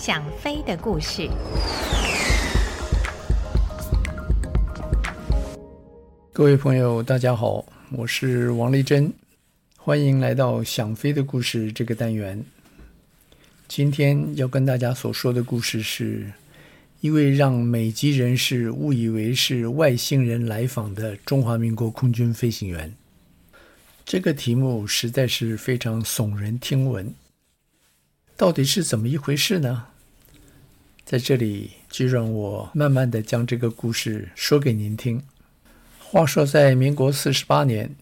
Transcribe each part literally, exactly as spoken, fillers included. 想飞的故事。各位朋友，大家好，我是王丽珍，欢迎来到想飞的故事这个单元。今天要跟大家所说的故事是一位让美籍人士误以为是外星人来访的中华民国空军飞行员。这个题目实在是非常耸人听闻，到底是怎么一回事呢？在这里就让我慢慢的将这个故事说给您听。话说在民国四十八年，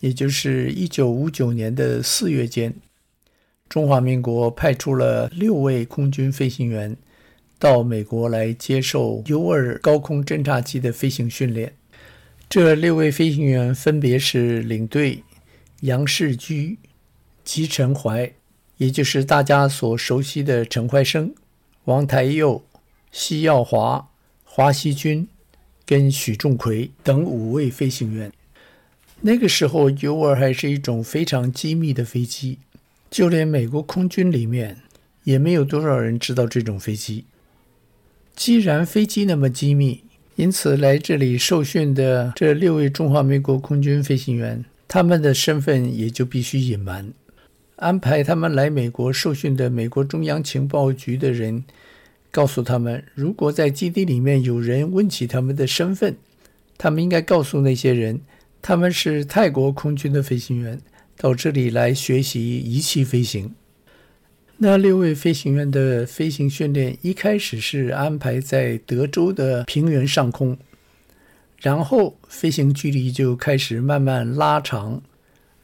也就是一九五九年的四月间，中华民国派出了六位空军飞行员到美国来接受 U 二 高空侦察机的飞行训练。这六位飞行员分别是领队杨世居、吉陈怀，也就是大家所熟悉的陈怀生、王台佑、奚耀华、华西军跟许仲魁等五位飞行员。那个时候 U 二 还是一种非常机密的飞机，就连美国空军里面也没有多少人知道这种飞机。既然飞机那么机密，因此来这里受训的这六位中华民国空军飞行员，他们的身份也就必须隐瞒。安排他们来美国受训的美国中央情报局的人告诉他们，如果在基地里面有人问起他们的身份，他们应该告诉那些人他们是泰国空军的飞行员，到这里来学习仪器飞行。那六位飞行员的飞行训练一开始是安排在德州的平原上空，然后飞行距离就开始慢慢拉长，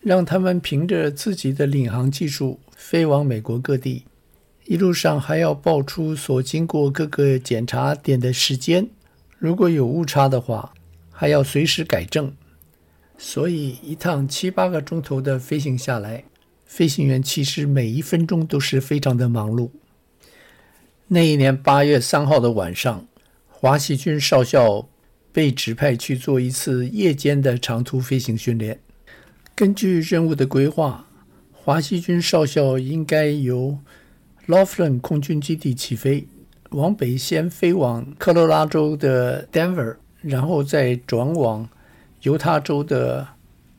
让他们凭着自己的领航技术飞往美国各地。一路上还要报出所经过各个检查点的时间，如果有误差的话还要随时改正。所以一趟七八个钟头的飞行下来，飞行员其实每一分钟都是非常的忙碌。那一年八月三号的晚上，华西军少校被指派去做一次夜间的长途飞行训练。根据任务的规划，华西军少校应该由 Laughlin 空军基地起飞，往北先飞往科罗拉州的 Denver， 然后再转往犹他州的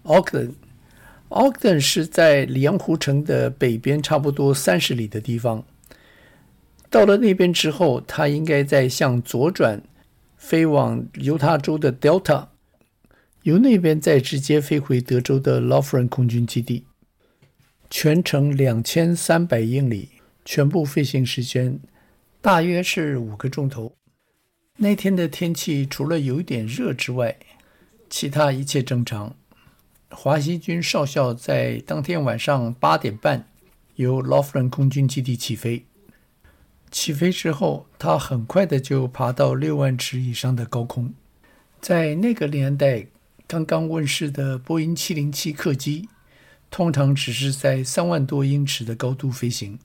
Ogden。Ogden 是在盐湖城的北边差不多三十里的地方。到了那边之后，他应该再向左转飞往犹他州的 Delta， 由那边再直接飞回德州的 Laughlin 空军基地。全程两千三百英里，全部飞行时间大约是五个钟头。那天的天气除了有一点热之外，其他一切正常。华西军少校在当天晚上八点半由 Laughlin 空军基地起飞。起飞之后，他很快的就爬到六万尺以上的高空。在那个年代，刚刚问世的波音七零七客机，通常只是在三万多英尺的高度飞行。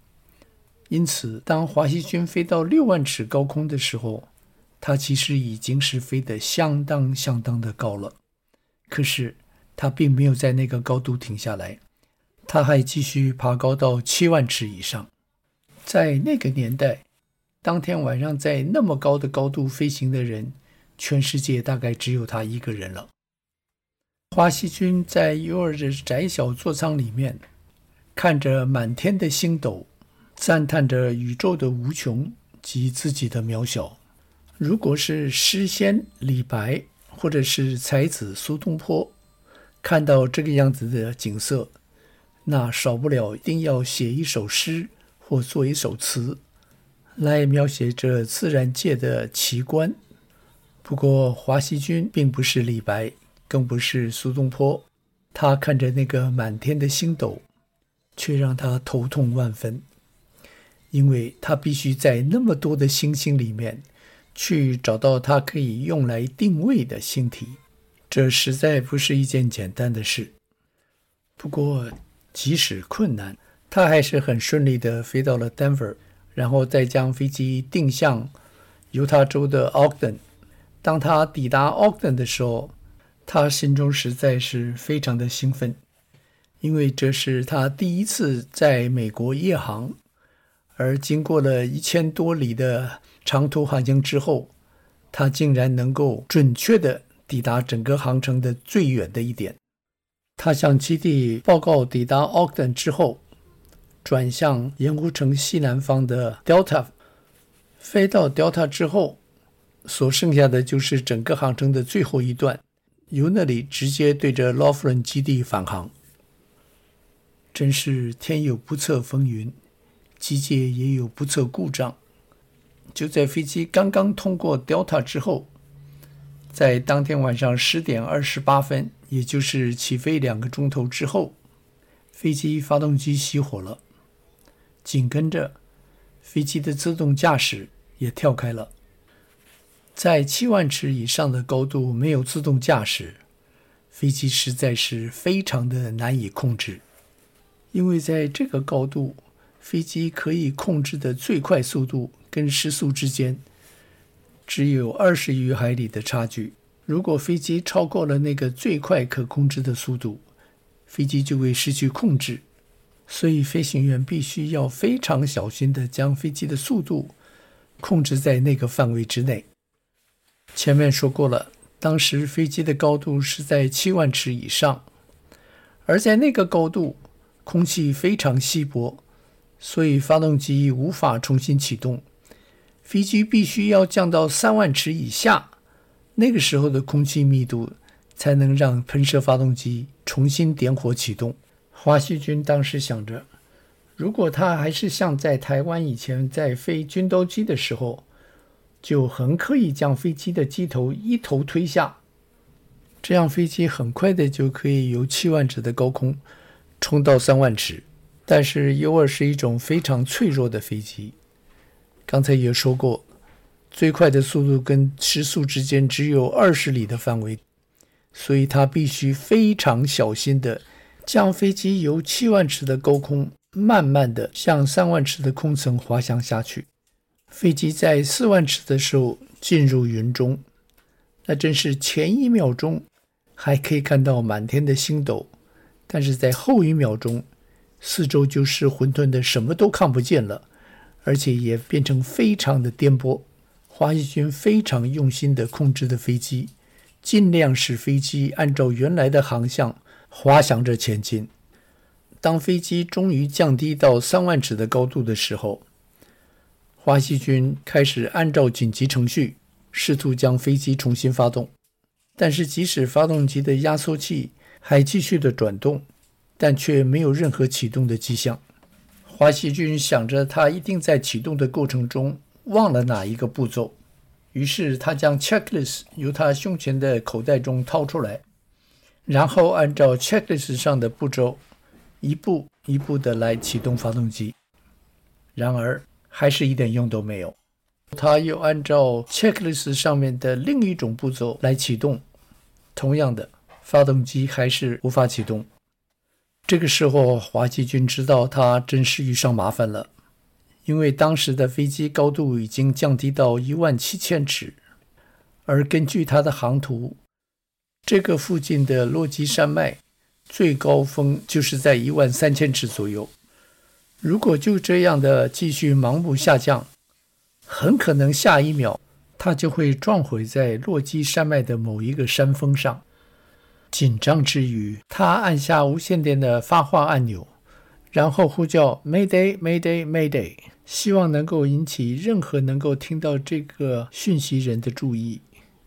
因此，当华西军飞到六万尺高空的时候，他其实已经是飞得相当相当的高了。可是他并没有在那个高度停下来，他还继续爬高到七万尺以上。在那个年代，当天晚上在那么高的高度飞行的人，全世界大概只有他一个人了。华西军在 U 二 的窄小座舱里面，看着满天的星斗，赞叹着宇宙的无穷及自己的渺小。如果是诗仙李白或者是才子苏东坡看到这个样子的景色，那少不了一定要写一首诗或做一首词来描写这自然界的奇观。不过华西军并不是李白，更不是苏东坡，他看着那个满天的星斗却让他头痛万分，因为他必须在那么多的星星里面去找到他可以用来定位的星体，这实在不是一件简单的事。不过即使困难，他还是很顺利地飞到了丹佛，然后再将飞机定向犹他州的 Ogden。 当他抵达 Ogden 的时候，他心中实在是非常的兴奋，因为这是他第一次在美国夜航，而经过了一千多里的长途航行之后，它竟然能够准确地抵达整个航程的最远的一点。他向基地报告抵达 Ogden 之后，转向盐湖城西南方的 Delta， 飞到 Delta 之后，所剩下的就是整个航程的最后一段，由那里直接对着 Laughlin 基地返航。真是天有不测风云，机械也有不测故障。就在飞机刚刚通过 Delta 之后，在当天晚上十点二十八分，也就是起飞两个钟头之后，飞机发动机熄火了，紧跟着飞机的自动驾驶也跳开了。在七万尺以上的高度没有自动驾驶，飞机实在是非常的难以控制，因为在这个高度，飞机可以控制的最快速度跟时速之间只有二十余海里的差距。如果飞机超过了那个最快可控制的速度，飞机就会失去控制。所以飞行员必须要非常小心地将飞机的速度控制在那个范围之内。前面说过了，当时飞机的高度是在七万尺以上，而在那个高度，空气非常稀薄，所以发动机无法重新启动。飞机必须要降到三万尺以下，那个时候的空气密度才能让喷射发动机重新点火启动。华西军当时想着，如果他还是像在台湾以前在飞军刀机的时候，就很可以将飞机的机头一头推下，这样飞机很快的就可以由七万尺的高空冲到三万尺。但是 U 二 是一种非常脆弱的飞机，刚才也说过，最快的速度跟时速之间只有二十里的范围，所以它必须非常小心地将飞机由七万尺的高空慢慢地向三万尺的空层滑翔下去。飞机在四万尺的时候进入云中，那真是前一秒钟还可以看到满天的星斗，但是在后一秒钟，四周就是混沌的，什么都看不见了，而且也变成非常的颠簸。华西军非常用心地控制的飞机，尽量使飞机按照原来的航向滑翔着前进。当飞机终于降低到三万尺的高度的时候，华西军开始按照紧急程序试图将飞机重新发动。但是即使发动机的压缩器还继续的转动，但却没有任何启动的迹象。华西军想着他一定在启动的过程中忘了哪一个步骤，于是他将 checklist 由他胸前的口袋中掏出来，然后按照 checklist 上的步骤一步一步的来启动发动机。然而还是一点用都没有，他又按照 checklist 上面的另一种步骤来启动，同样的，发动机还是无法启动。这个时候华西军知道他真是遇上麻烦了，因为当时的飞机高度已经降低到一万七千尺，而根据他的航图，这个附近的落基山脉最高峰就是在一万三千尺左右。如果就这样的继续盲目下降，很可能下一秒他就会撞毁在落基山脉的某一个山峰上。紧张之余，他按下无线电的发话按钮，然后呼叫 Mayday Mayday Mayday， 希望能够引起任何能够听到这个讯息人的注意。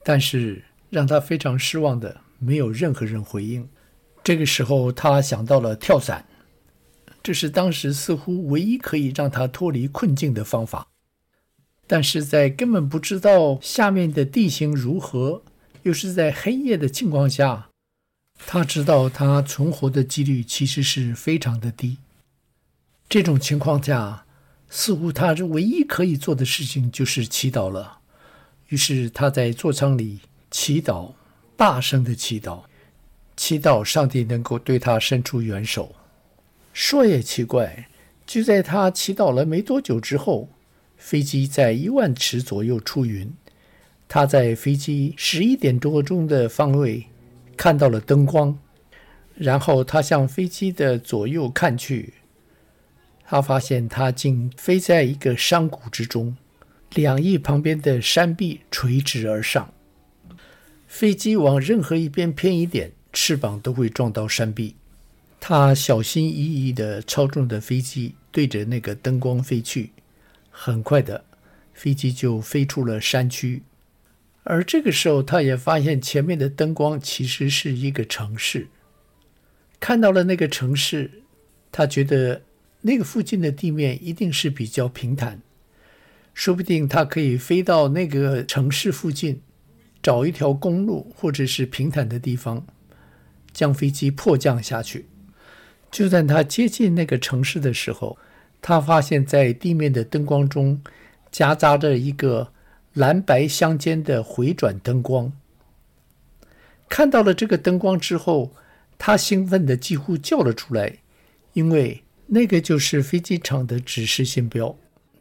但是让他非常失望的，没有任何人回应。这个时候他想到了跳伞，这是当时似乎唯一可以让他脱离困境的方法。但是在根本不知道下面的地形如何，又是在黑夜的情况下，他知道他存活的几率其实是非常的低。这种情况下，似乎他唯一可以做的事情就是祈祷了。于是他在座舱里祈祷，大声的祈祷，祈祷上帝能够对他伸出援手。说也奇怪，就在他祈祷了没多久之后，飞机在一万尺左右出云。他在飞机十一点多钟的方位看到了灯光，然后他向飞机的左右看去，他发现他竟飞在一个山谷之中，两翼旁边的山壁垂直而上。飞机往任何一边偏一点，翅膀都会撞到山壁。他小心翼翼地操纵着飞机，对着那个灯光飞去。很快的，飞机就飞出了山区。而这个时候，他也发现前面的灯光其实是一个城市。看到了那个城市，他觉得那个附近的地面一定是比较平坦，说不定他可以飞到那个城市附近，找一条公路或者是平坦的地方，将飞机迫降下去。就在他接近那个城市的时候，他发现在地面的灯光中夹杂着一个蓝白相间的回转灯光。看到了这个灯光之后，他兴奋的几乎叫了出来，因为那个就是飞机场的指示信标。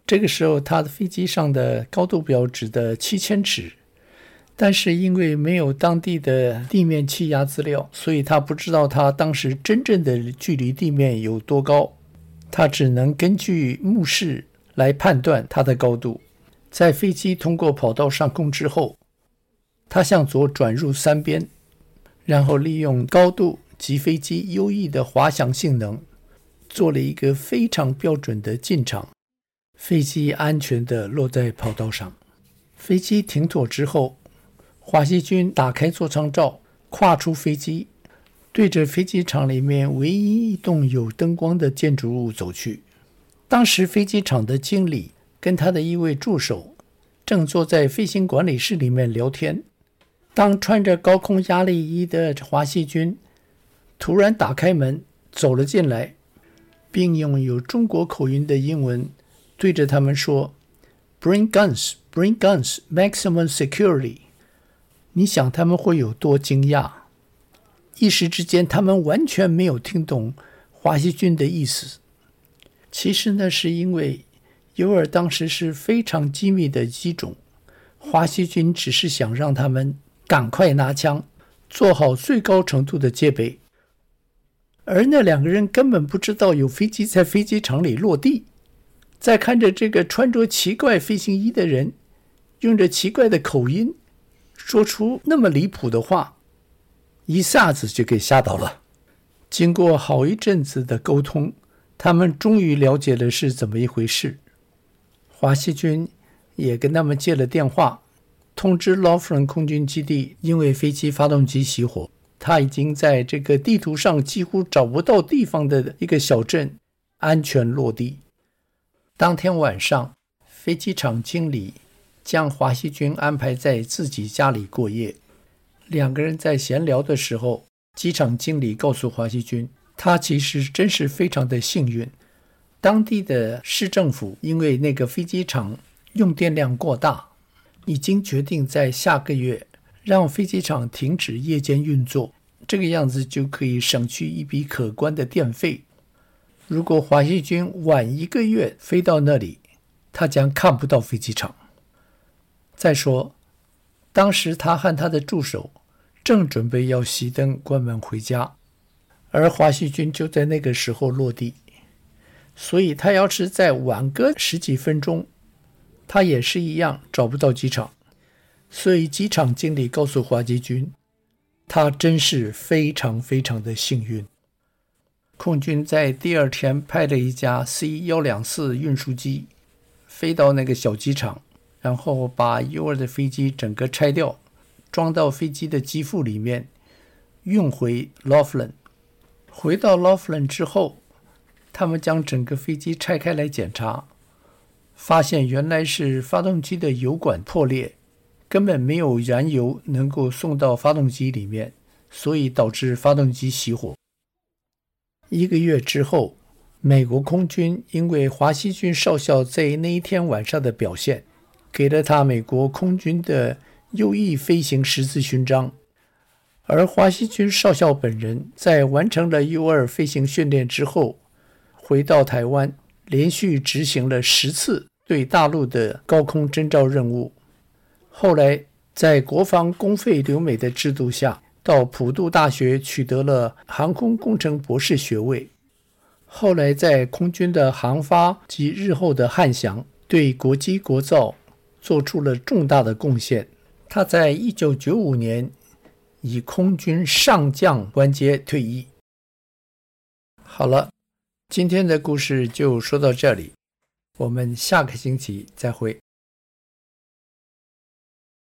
这个时候，他的飞机上的高度标指的七千尺，但是因为没有当地的地面气压资料，所以他不知道他当时真正的距离地面有多高，他只能根据目视来判断它的高度。在飞机通过跑道上空之后，他向左转入山边，然后利用高度及飞机优异的滑翔性能，做了一个非常标准的进场。飞机安全地落在跑道上。飞机停妥之后，华西军打开座舱罩，跨出飞机，对着飞机场里面唯一一栋有灯光的建筑物走去。当时飞机场的经理跟他的一位助手正坐在飞行管理室里面聊天，当穿着高空压力衣的华西军突然打开门走了进来，并用有中国口音的英文对着他们说 Bring guns, bring guns, maximum security。 你想他们会有多惊讶？一时之间他们完全没有听懂华西军的意思。其实呢，是因为尤尔当时是非常机密的机种，华西军只是想让他们赶快拿枪，做好最高程度的戒备。而那两个人根本不知道有飞机在飞机场里落地。在看着这个穿着奇怪飞行衣的人，用着奇怪的口音，说出那么离谱的话，一下子就给吓到了。经过好一阵子的沟通，他们终于了解了是怎么一回事。华西军也跟他们接了电话，通知 Laughlin 空军基地因为飞机发动机起火，他已经在这个地图上几乎找不到地方的一个小镇安全落地。当天晚上，飞机场经理将华西军安排在自己家里过夜。两个人在闲聊的时候，机场经理告诉华西军，他其实真是非常的幸运，当地的市政府因为那个飞机场用电量过大，已经决定在下个月让飞机场停止夜间运作，这个样子就可以省去一笔可观的电费。如果华西军晚一个月飞到那里，他将看不到飞机场。再说，当时他和他的助手正准备要熄灯关门回家，而华西军就在那个时候落地，所以他要是再晚个十几分钟，他也是一样找不到机场。所以机场经理告诉华西军，他真是非常非常的幸运。空军在第二天派了一架 C 一二四 运输机飞到那个小机场，然后把尤尔的飞机整个拆掉，装到飞机的机腹里面，运回 Loughlin。 回到 Loughlin 之后，他们将整个飞机拆开来检查，发现原来是发动机的油管破裂，根本没有燃油能够送到发动机里面，所以导致发动机熄火。一个月之后，美国空军因为华西军少校在那一天晚上的表现，给了他美国空军的优异飞行十字勋章。而华西军少校本人在完成了 U 二 飞行训练之后，回到台湾，连续执行了十次对大陆的高空征召任务。后来在国防公费留美的制度下，到普渡大学取得了航空工程博士学位。后来在空军的航发及日后的汉翔对国机国造做出了重大的贡献。他在一九九五年以空军上将官阶退役。好了，今天的故事就说到这里，我们下个星期再会。